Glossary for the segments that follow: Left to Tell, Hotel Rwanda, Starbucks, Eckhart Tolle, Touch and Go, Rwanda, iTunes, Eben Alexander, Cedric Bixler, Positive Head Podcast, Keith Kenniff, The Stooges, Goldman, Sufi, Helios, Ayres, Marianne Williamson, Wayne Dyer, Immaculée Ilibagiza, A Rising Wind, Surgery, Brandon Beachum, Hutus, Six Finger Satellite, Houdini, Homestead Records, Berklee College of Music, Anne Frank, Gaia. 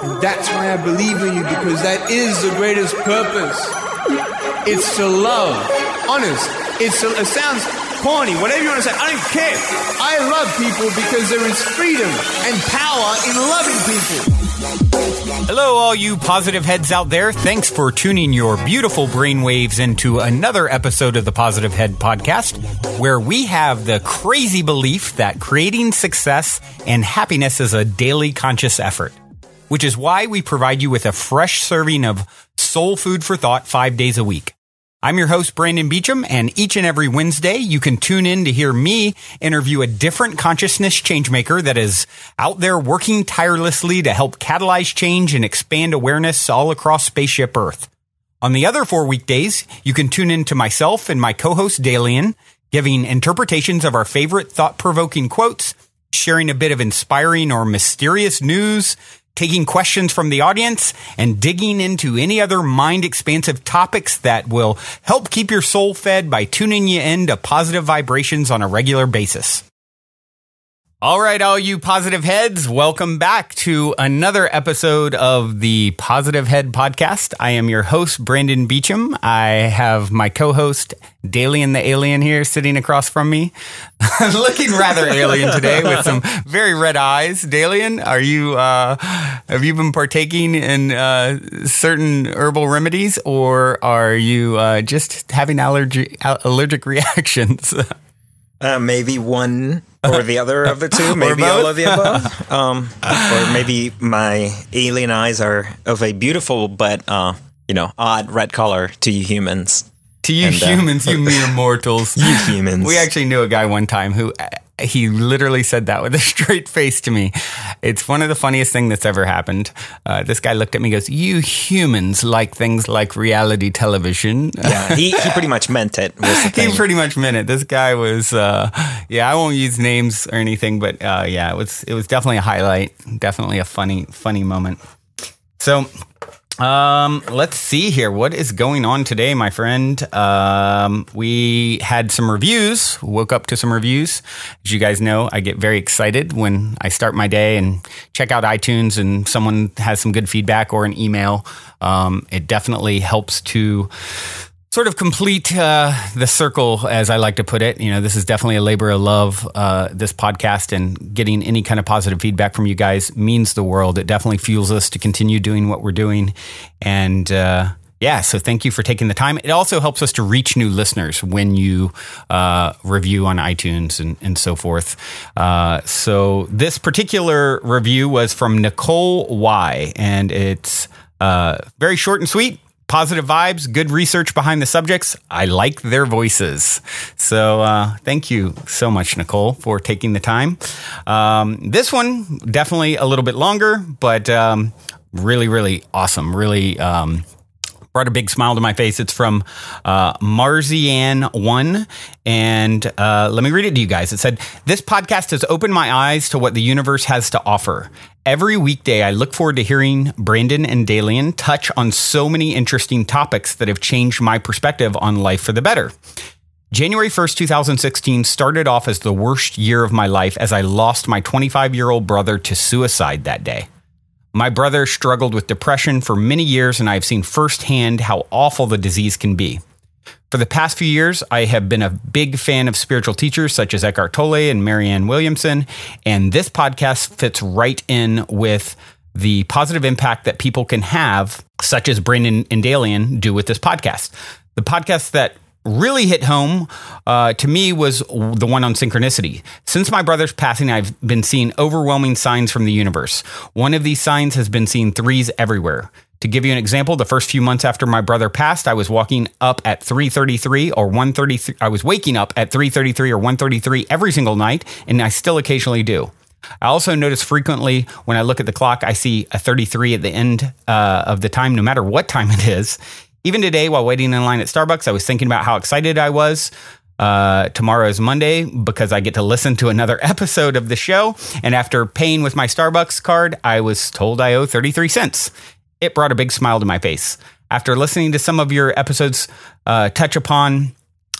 And that's why I believe in you, because that is the greatest purpose. It's to love. Honest. It sounds corny, whatever you want to say. I don't care. I love people because there is freedom and power in loving people. Hello, all you positive heads out there. Thanks for tuning your beautiful brainwaves into another episode of the Positive Head Podcast, where we have the crazy belief that creating success and happiness is a daily conscious effort, which is why we provide you with a fresh serving of soul food for thought 5 days a week. I'm your host, Brandon Beachum, and each and every Wednesday, you can tune in to hear me interview a different consciousness changemaker that is out there working tirelessly to help catalyze change and expand awareness all across spaceship Earth. On the other 4 weekdays, you can tune in to myself and my co-host, Dalian, giving interpretations of our favorite thought-provoking quotes, sharing a bit of inspiring or mysterious news, taking questions from the audience, and digging into any other mind-expansive topics that will help keep your soul fed by tuning you in to positive vibrations on a regular basis. All right, all you positive heads, welcome back to another episode of the Positive Head Podcast. I am your host, Brandon Beachum. I have my co-host, Dalian the Alien, here sitting across from me. Looking rather alien today with some very red eyes. Dalian, are you, have you been partaking in certain herbal remedies, or are you just having allergic reactions? Maybe one or the other of the two, maybe all of the above. Or maybe my alien eyes are of a beautiful but, odd red color to you humans. To you humans, you mere mortals. You humans. We actually knew a guy one time who, he literally said that with a straight face to me. It's one of the funniest things that's ever happened. This guy looked at me and goes, "You humans like things like reality television." Yeah, he pretty much meant it. He pretty much meant it. This guy was, I won't use names or anything, but it was definitely a highlight. Definitely a funny moment. So let's see here. What is going on today, my friend? We had some reviews, woke up to some reviews. As you guys know, I get very excited when I start my day and check out iTunes and someone has some good feedback or an email. It definitely helps to sort of complete the circle, as I like to put it. You know, this is definitely a labor of love, this podcast, and getting any kind of positive feedback from you guys means the world. It definitely fuels us to continue doing what we're doing. And so thank you for taking the time. It also helps us to reach new listeners when you review on iTunes and so forth. So this particular review was from Nicole Y, and it's very short and sweet. Positive vibes, good research behind the subjects. I like their voices. So thank you so much, Nicole, for taking the time. This one, definitely a little bit longer, but really, really awesome. Really brought a big smile to my face. It's from Marzian1. And let me read it to you guys. It said, "This podcast has opened my eyes to what the universe has to offer. Every weekday, I look forward to hearing Brandon and Dalian touch on so many interesting topics that have changed my perspective on life for the better. January 1st, 2016 started off as the worst year of my life, as I lost my 25-year-old brother to suicide that day. My brother struggled with depression for many years, and I've seen firsthand how awful the disease can be. For the past few years, I have been a big fan of spiritual teachers such as Eckhart Tolle and Marianne Williamson, and this podcast fits right in with the positive impact that people can have, such as Brandon and Dalian do with this podcast. The podcast that really hit home to me was the one on synchronicity. Since my brother's passing, I've been seeing overwhelming signs from the universe. One of these signs has been seeing threes everywhere. To give you an example, the first few months after my brother passed, I was waking up at 3:33 or 1:33. I was waking up at 3:33 or 1:33 every single night, and I still occasionally do. I also notice frequently when I look at the clock, I see a 33 at the end of the time, no matter what time it is. Even today, while waiting in line at Starbucks, I was thinking about how excited I was. Tomorrow is Monday because I get to listen to another episode of the show. And after paying with my Starbucks card, I was told I owe 33 cents. It brought a big smile to my face. After listening to some of your episodes touch upon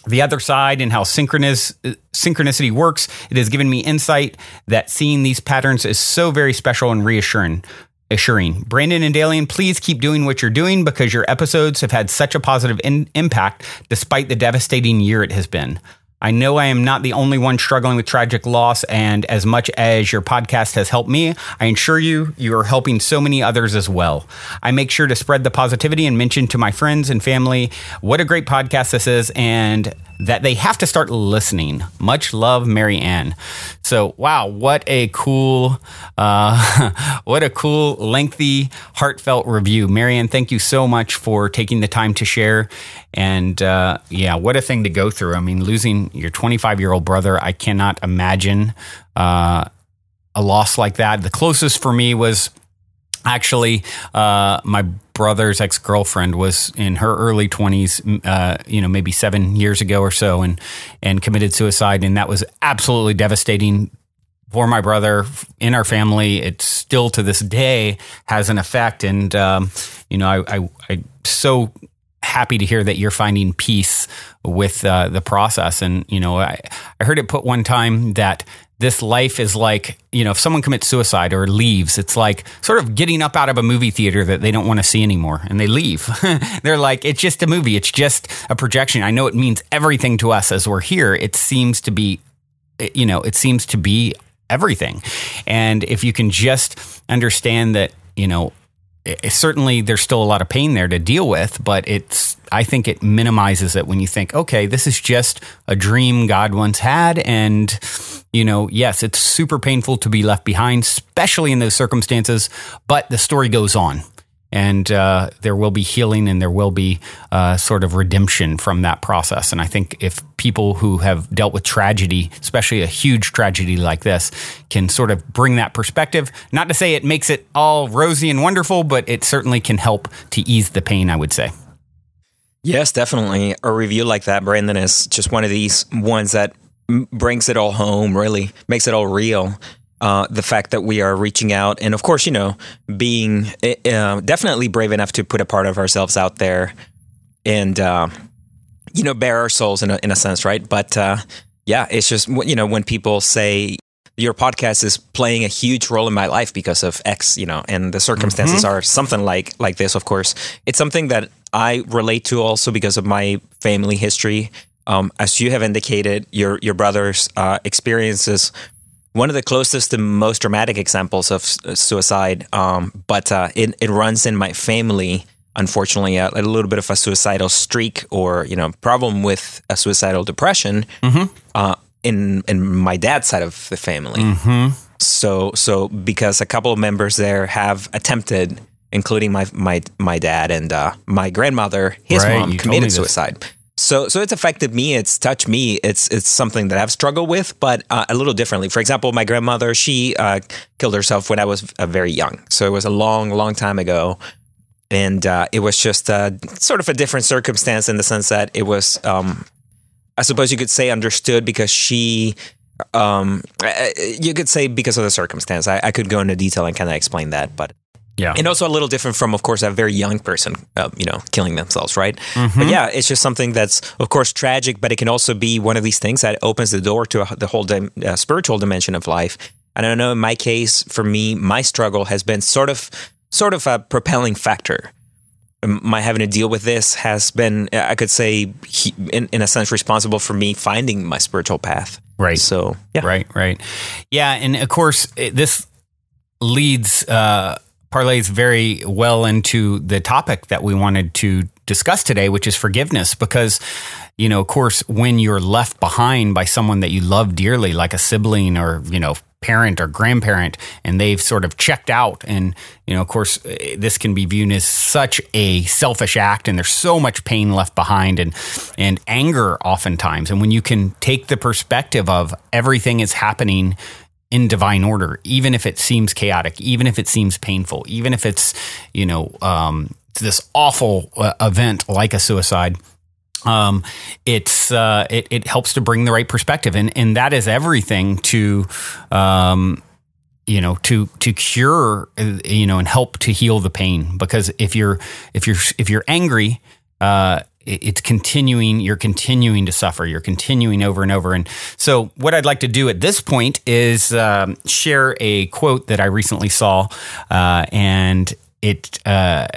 the other side and how synchronicity works, it has given me insight that seeing these patterns is so very special and reassuring. assuring. Brandon and Dalian, please keep doing what you're doing because your episodes have had such a positive impact despite the devastating year it has been. I know I am not the only one struggling with tragic loss, and as much as your podcast has helped me, I assure you, you are helping so many others as well. I make sure to spread the positivity and mention to my friends and family what a great podcast this is and that they have to start listening. Much love, Marianne. So, wow, what a cool, lengthy, heartfelt review. Marianne, thank you so much for taking the time to share. And yeah, what a thing to go through. I mean, losing your 25-year-old brother, I cannot imagine a loss like that. The closest for me was actually my brother's ex-girlfriend was in her early 20s, maybe 7 years ago or so, and committed suicide. And that was absolutely devastating for my brother, in our family. It still to this day has an effect. And, I'm so happy to hear that you're finding peace with the process. And, I heard it put one time that this life is like, if someone commits suicide or leaves, it's like sort of getting up out of a movie theater that they don't want to see anymore, and they leave. They're like, it's just a movie. It's just a projection. I know it means everything to us as we're here. It seems to be everything. And if you can just understand that, certainly there's still a lot of pain there to deal with, but I think it minimizes it when you think, okay, this is just a dream God once had. And yes, it's super painful to be left behind, especially in those circumstances, but the story goes on, and there will be healing, and there will be sort of redemption from that process. And I think if people who have dealt with tragedy, especially a huge tragedy like this, can sort of bring that perspective, not to say it makes it all rosy and wonderful, but it certainly can help to ease the pain, I would say. Yes, definitely. A review like that, Brandon, is just one of these ones that brings it all home, really makes it all real. The fact that we are reaching out and, of course, being definitely brave enough to put a part of ourselves out there and, bare our souls in a sense, right? But it's just, when people say your podcast is playing a huge role in my life because of X, and the circumstances are something like this, of course. It's something that I relate to also because of my family history. As you have indicated, your brother's experiences, one of the closest and most dramatic examples of suicide, but it runs in my family, unfortunately, a little bit of a suicidal streak or problem with a suicidal depression in my dad's side of the family. Mm-hmm. So because a couple of members there have attempted, including my dad and my grandmother, his mom committed suicide. So it's affected me. It's touched me. It's something that I've struggled with, but a little differently. For example, my grandmother, she killed herself when I was very young. So it was a long, long time ago, and it was just sort of a different circumstance in the sense that it was, I suppose you could say, understood because she, you could say because of the circumstance. I could go into detail and kind of explain that, but. Yeah. And also a little different from, of course, a very young person, killing themselves, right? Mm-hmm. But yeah, it's just something that's, of course, tragic, but it can also be one of these things that opens the door to the whole spiritual dimension of life. And I don't know, in my case, for me, my struggle has been sort of a propelling factor. My having to deal with this has been, I could say, in a sense, responsible for me finding my spiritual path. Right. So, yeah. Right. Yeah, and of course, this leads... parlays very well into the topic that we wanted to discuss today, which is forgiveness, because, of course, when you're left behind by someone that you love dearly, like a sibling or, parent or grandparent, and they've sort of checked out. And, of course, this can be viewed as such a selfish act, and there's so much pain left behind and anger oftentimes. And when you can take the perspective of everything is happening in divine order, even if it seems chaotic, even if it seems painful, even if it's, this awful event like a suicide, it helps to bring the right perspective. And that is everything to, to cure, and help to heal the pain. Because if you're angry, it's continuing, you're continuing to suffer, you're continuing over and over. And so what I'd like to do at this point is share a quote that I recently saw, and it, I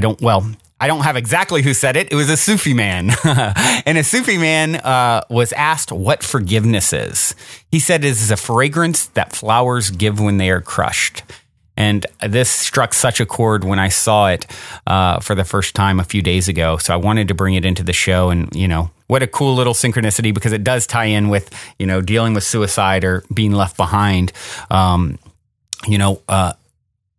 don't have exactly who said it. It was a Sufi man. And a Sufi man was asked what forgiveness is. He said it is a fragrance that flowers give when they are crushed. And this struck such a chord when I saw it for the first time a few days ago. So I wanted to bring it into the show. And, you know, what a cool little synchronicity, because it does tie in with, you know, dealing with suicide or being left behind.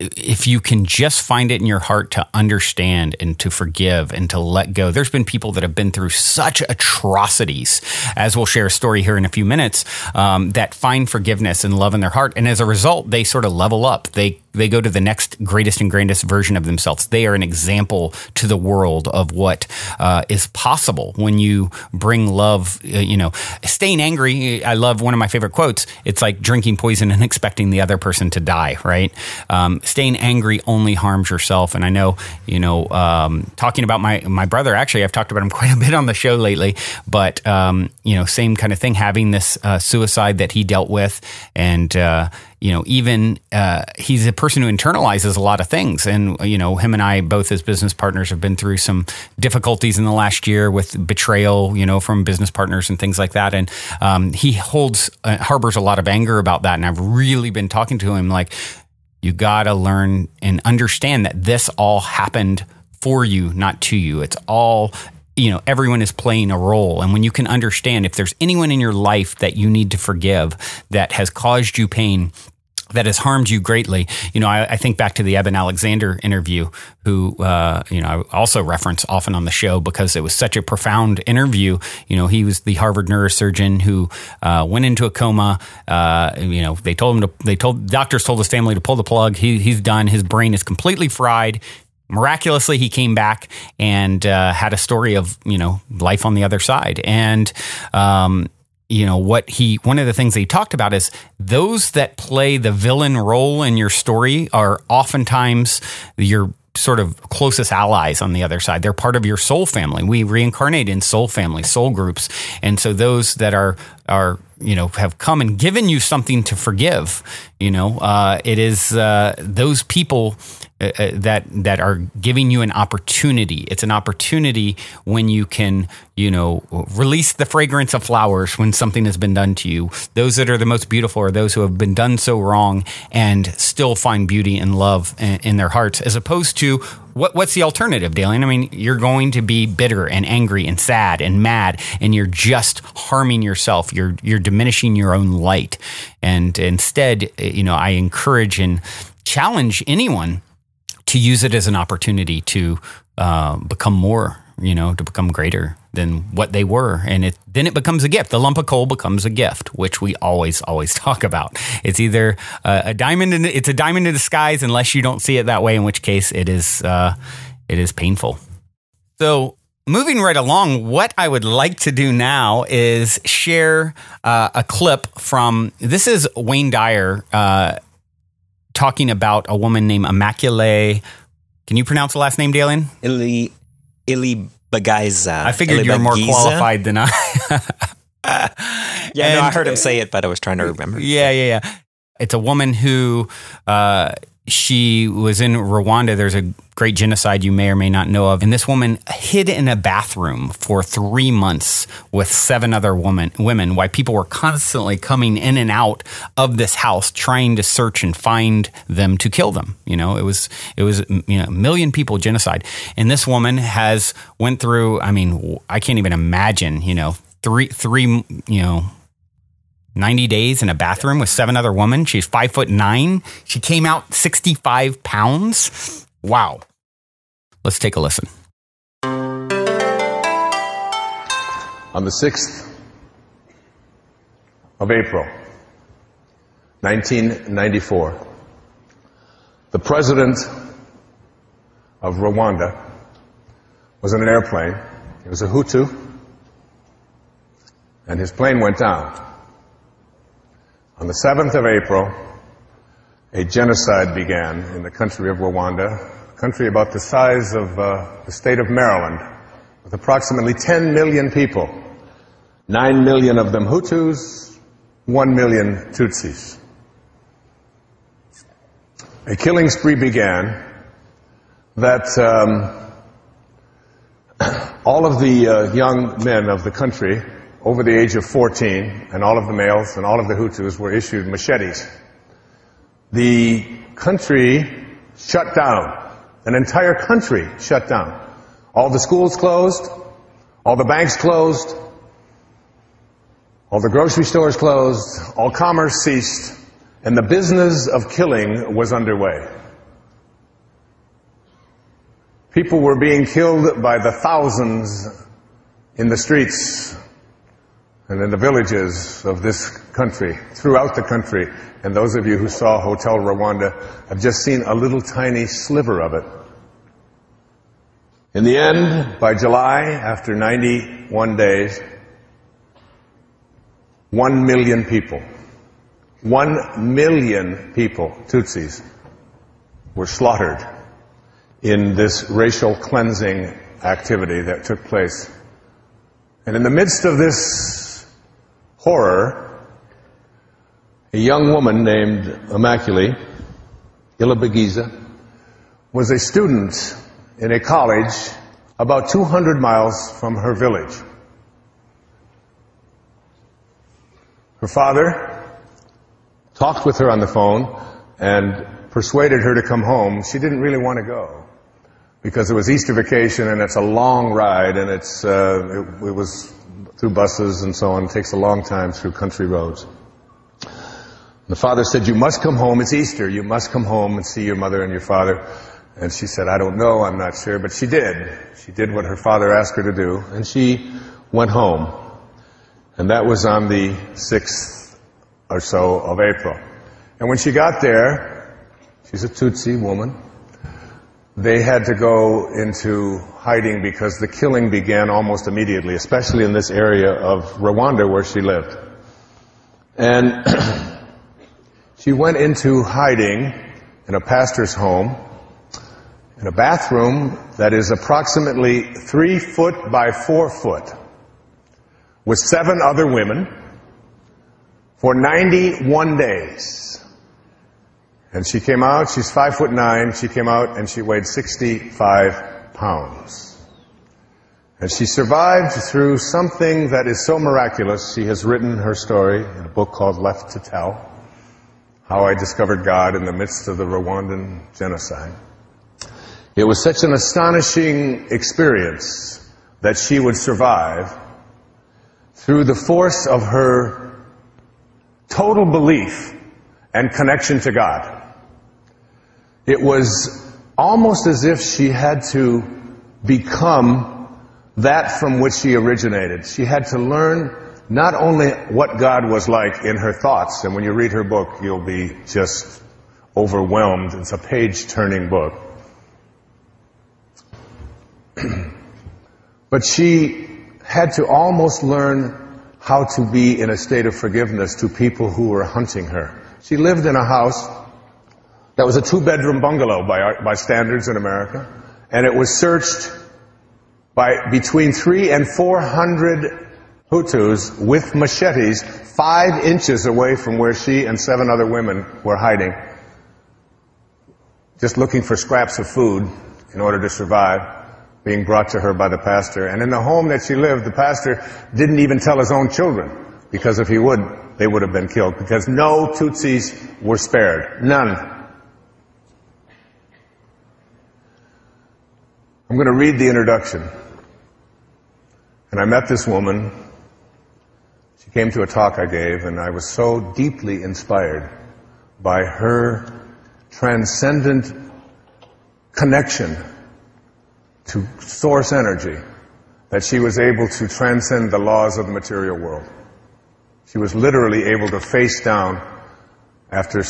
If you can just find it in your heart to understand and to forgive and to let go. There's been people that have been through such atrocities, as we'll share a story here in a few minutes, that find forgiveness and love in their heart. And as a result, they sort of level up. They go to the next greatest and grandest version of themselves. They are an example to the world of what is possible when you bring love, staying angry. I love one of my favorite quotes. It's like drinking poison and expecting the other person to die, right? Staying angry only harms yourself. And I know, talking about my brother, actually, I've talked about him quite a bit on the show lately, but, same kind of thing, having this suicide that he dealt with, and, he's a person who internalizes a lot of things. And, him and I, both as business partners, have been through some difficulties in the last year with betrayal, from business partners and things like that. And he harbors a lot of anger about that. And I've really been talking to him like, you got to learn and understand that this all happened for you, not to you. It's all, everyone is playing a role. And when you can understand, if there's anyone in your life that you need to forgive that has caused you pain, that has harmed you greatly. I think back to the Eben Alexander interview, who, I also reference often on the show because it was such a profound interview. He was the Harvard neurosurgeon who went into a coma. Doctors told his family to pull the plug. He's done. His brain is completely fried. Miraculously, he came back and had a story of, life on the other side. And, one of the things that he talked about is those that play the villain role in your story are oftentimes your sort of closest allies on the other side. They're part of your soul family. We reincarnate in soul family, soul groups. And so those that are have come and given you something to forgive, it is those people that are giving you an opportunity. It's an opportunity when you can, release the fragrance of flowers when something has been done to you. Those that are the most beautiful are those who have been done so wrong and still find beauty and love in their hearts, as opposed to what's the alternative, Dalian? I mean, you're going to be bitter and angry and sad and mad, and you're just harming yourself. You're diminishing your own light. And instead, I encourage and challenge anyone to use it as an opportunity to become more, to become greater than what they were. And then it becomes a gift. The lump of coal becomes a gift, which we always, always talk about. It's either it's a diamond in disguise, unless you don't see it that way, in which case it is painful. So moving right along, what I would like to do now is share a clip from, this is Wayne Dyer, talking about a woman named Immaculée. Can you pronounce the last name, Dalian? Ilibagiza. I figured you're more qualified than I. I heard him say it, but I was trying to remember. Yeah. It's a woman who, she was in Rwanda. There's a great genocide you may or may not know of. And this woman hid in a bathroom for 3 months with 7 other women, while people were constantly coming in and out of this house trying to search and find them to kill them. It was a million people genocide. And this woman has went through, I mean, I can't even imagine, 90 days in a bathroom with 7 other women. She's 5'9". She came out 65 pounds. Wow. Let's take a listen. On the 6th of April, 1994, the president of Rwanda was in an airplane. He was a Hutu, and his plane went down. On the 7th of April, a genocide began in the country of Rwanda, a country about the size of the state of Maryland with approximately 10 million people, 9 million of them Hutus, 1 million Tutsis. A killing spree began that all of the young men of the country over the age of 14, and all of the males and all of the Hutus were issued machetes. The country shut down. An entire country shut down. All the schools closed, all the banks closed, all the grocery stores closed, all commerce ceased, and the business of killing was underway. People were being killed by the thousands in the streets and in the villages of this country, throughout the country. And those of you who saw Hotel Rwanda have just seen a little tiny sliver of it. In the end, by July, after 91 days, 1 million people, 1 million people, Tutsis, were slaughtered in this racial cleansing activity that took place. And in the midst of this horror, a young woman named Immaculée Ilibagiza was a student in a college about 200 miles from her village. Her father talked with her on the phone and persuaded her to come home. She didn't really want to go because it was Easter vacation and it's a long ride, and it's it was through buses and so on. It takes a long time through country roads. And the father said, "You must come home. It's Easter. You must come home and see your mother and your father." And she said, "I don't know. I'm not sure." But she did. She did what her father asked her to do, and she went home. And that was on the 6th or so of April. And when she got there, she's a Tutsi woman. They had to go into hiding because the killing began almost immediately, especially in this area of Rwanda where she lived. And she went into hiding in a pastor's home, in a bathroom that is approximately 3 foot by 4 foot, with 7 other women, for 91 days. And she came out, she's 5'9", she came out and she weighed 65 pounds. And she survived through something that is so miraculous. She has written her story in a book called Left to Tell, How I Discovered God in the Midst of the Rwandan Genocide. It was such an astonishing experience that she would survive through the force of her total belief and connection to God. It was almost as if she had to become that from which she originated. She had to learn not only what God was like in her thoughts, and when you read her book, you'll be just overwhelmed. It's a page-turning book. But she had to almost learn how to be in a state of forgiveness to people who were hunting her. She lived in a house that was a 2-bedroom bungalow by standards in America, and it was searched by between 300 and 400 Hutus with machetes 5 inches away from where she and 7 other women were hiding, just looking for scraps of food in order to survive, being brought to her by the pastor. And in the home that she lived, the pastor didn't even tell his own children, because if he would, they would have been killed, because no Tutsis were spared. None. I'm going to read the introduction. And I met this woman. She came to a talk I gave, and I was so deeply inspired by her transcendent connection to source energy that she was able to transcend the laws of the material world. She was literally able to face down after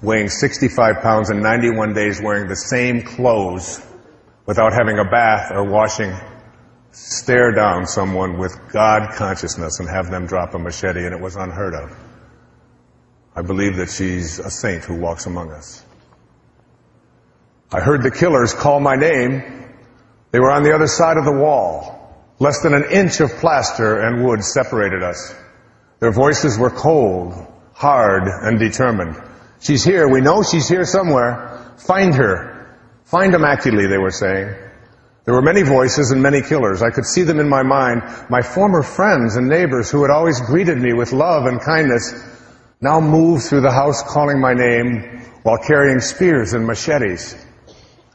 weighing 65 pounds and 91 days wearing the same clothes without having a bath or washing, stare down someone with God consciousness and have them drop a machete, and it was unheard of. I believe that she's a saint who walks among us. I heard the killers call my name. They were on the other side of the wall. Less than an inch of plaster and wood separated us. Their voices were cold, hard, and determined. She's here. We know she's here somewhere. Find her. Find Immaculée, they were saying. There were many voices and many killers. I could see them in my mind. My former friends and neighbors who had always greeted me with love and kindness now moved through the house calling my name while carrying spears and machetes.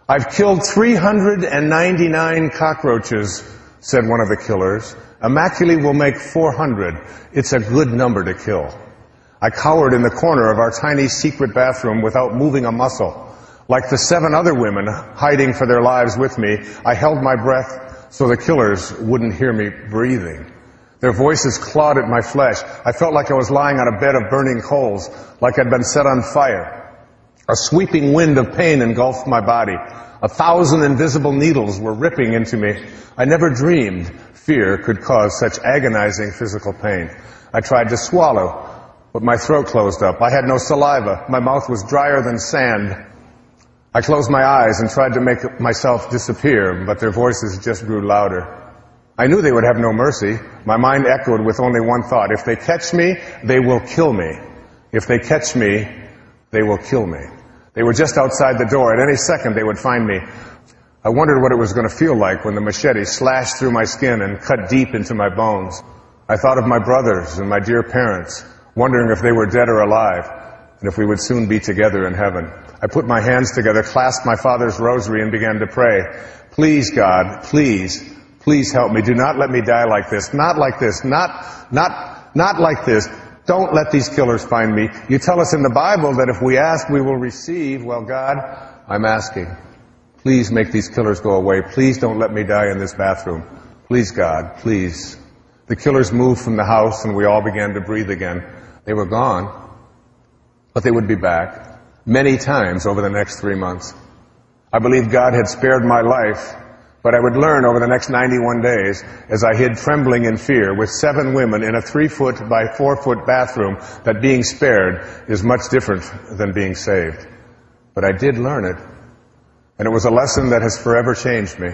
I've killed 399 cockroaches, said one of the killers. Immaculée will make 400. It's a good number to kill. I cowered in the corner of our tiny secret bathroom without moving a muscle. Like the 7 other women hiding for their lives with me, I held my breath so the killers wouldn't hear me breathing. Their voices clawed at my flesh. I felt like I was lying on a bed of burning coals, like I'd been set on fire. A sweeping wind of pain engulfed my body. 1,000 invisible needles were ripping into me. I never dreamed fear could cause such agonizing physical pain. I tried to swallow, but my throat closed up. I had no saliva. My mouth was drier than sand. I closed my eyes and tried to make myself disappear, but their voices just grew louder. I knew they would have no mercy. My mind echoed with only one thought. If they catch me, they will kill me. If they catch me, they will kill me. They were just outside the door. At any second, they would find me. I wondered what it was going to feel like when the machete slashed through my skin and cut deep into my bones. I thought of my brothers and my dear parents, wondering if they were dead or alive, and if we would soon be together in heaven. I put my hands together, clasped my father's rosary, and began to pray. Please, God, please, please help me. Do not let me die like this. Not like this. Not like this. Don't let these killers find me. You tell us in the Bible that if we ask, we will receive. Well, God, I'm asking. Please make these killers go away. Please don't let me die in this bathroom. Please, God, please. The killers moved from the house, and we all began to breathe again. They were gone, but they would be back. Many times over the next 3 months. I believed God had spared my life, but I would learn over the next 91 days as I hid trembling in fear with 7 women in a 3-foot by 4-foot bathroom that being spared is much different than being saved. But I did learn it, and it was a lesson that has forever changed me.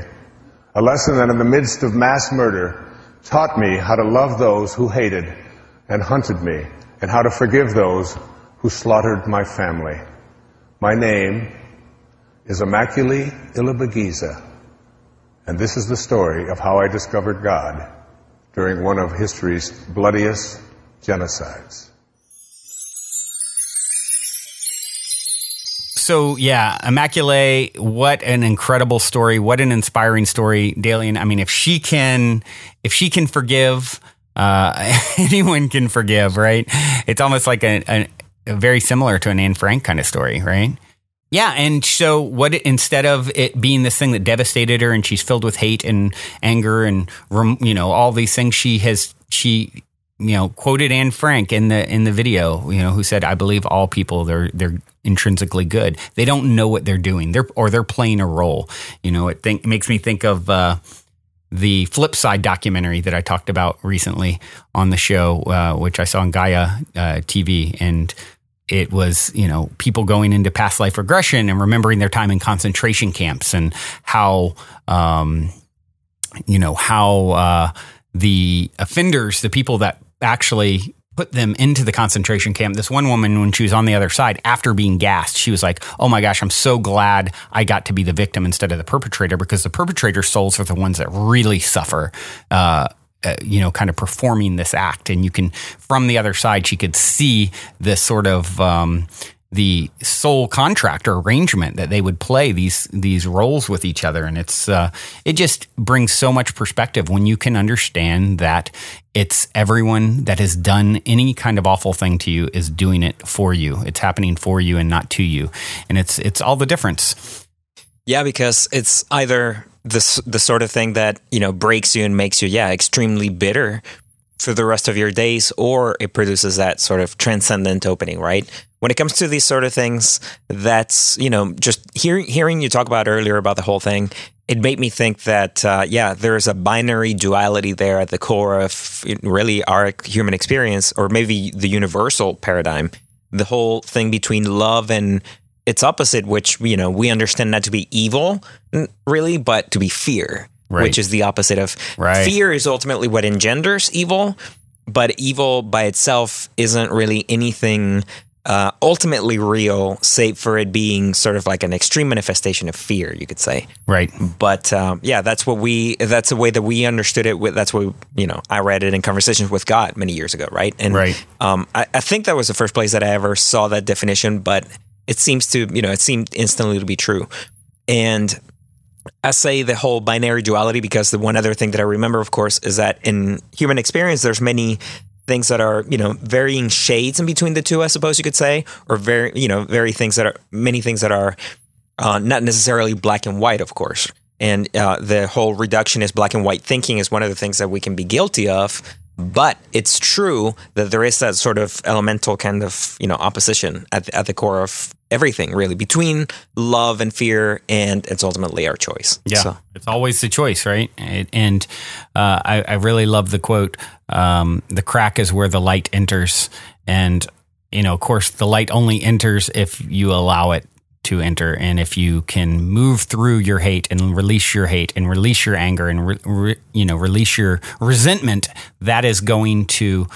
A lesson that in the midst of mass murder taught me how to love those who hated and hunted me, and how to forgive those who slaughtered my family. My name is Immaculée Ilibagiza, and this is the story of how I discovered God during one of history's bloodiest genocides. So, yeah, Immaculée, what an incredible story. What an inspiring story, Dalian. I mean, if she can forgive, anyone can forgive, right? It's almost like very similar to an Anne Frank kind of story, right? Yeah, and so what? Instead of it being this thing that devastated her, and she's filled with hate and anger and all these things, she quoted Anne Frank in the video, who said, "I believe all people they're intrinsically good. They don't know what they're doing. They're playing a role." It makes me think of the Flipside documentary that I talked about recently on the show, which I saw on Gaia TV, and it was, people going into past life regression and remembering their time in concentration camps and how the offenders, the people that actually put them into the concentration camp. This one woman, when she was on the other side, after being gassed, she was like, oh my gosh, I'm so glad I got to be the victim instead of the perpetrator, because the perpetrator's souls are the ones that really suffer, kind of performing this act. And from the other side, she could see this sort of the soul contract or arrangement that they would play these roles with each other. And it just brings so much perspective when you can understand that it's everyone that has done any kind of awful thing to you is doing it for you. It's happening for you and not to you. And it's all the difference. Yeah, because it's either the sort of thing that, breaks you and makes you, extremely bitter for the rest of your days, or it produces that sort of transcendent opening, right? When it comes to these sort of things, that's, just hearing you talk about earlier about the whole thing, it made me think that, there's a binary duality there at the core of really our human experience, or maybe the universal paradigm, the whole thing between love and its opposite, which, we understand not to be evil, really, but to be fear. right. which is the opposite of right. fear is ultimately what engenders evil, but evil by itself isn't really anything ultimately real, save for it being sort of like an extreme manifestation of fear, you could say. Right. But yeah, that's the way that we understood it. That's what, you know, I read it in Conversations with God many years ago. Right. And right. I think that was the first place that I ever saw that definition, but it seems to, you know, it seemed instantly to be true. And I say the whole binary duality because the one other thing that I remember, of course, is that in human experience, there's many things that are, you know, varying shades in between the two, I suppose you could say, or many things that are not necessarily black and white, of course. And the whole reductionist black and white thinking is one of the things that we can be guilty of. But it's true that there is that sort of elemental kind of, you know, opposition at the core of everything, really, between love and fear, and it's ultimately our choice. Yeah, so. It's always the choice, right? And I really love the quote, the crack is where the light enters. And, you know, of course, the light only enters if you allow it to enter, and if you can move through your hate and release your hate and release your anger and release your resentment, that is going to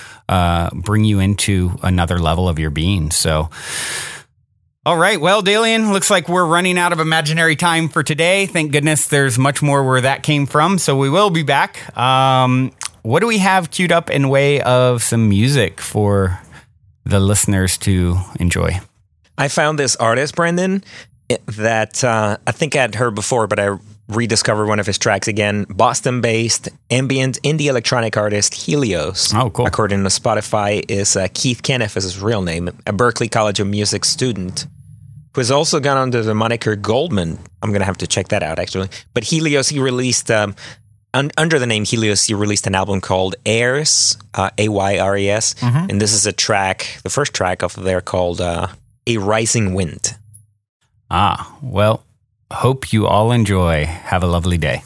bring you into another level of your being. So, all right, well, Dalian, looks like we're running out of imaginary time for today. Thank goodness, there's much more where that came from. So we will be back. What do we have queued up in way of some music for the listeners to enjoy? I found this artist, Brandon, that I think I'd heard before, but I rediscovered one of his tracks again. Boston-based ambient indie electronic artist Helios. Oh, cool. According to Spotify, is Keith Kenniff is his real name, a Berklee College of Music student, who has also gone under the moniker Goldman. I'm going to have to check that out, actually. But Helios, he released... under the name Helios, he released an album called Ayres, A-Y-R-E-S. Mm-hmm. And this is a track, the first track of there called... A Rising Wind. Ah, well, hope you all enjoy. Have a lovely day.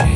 She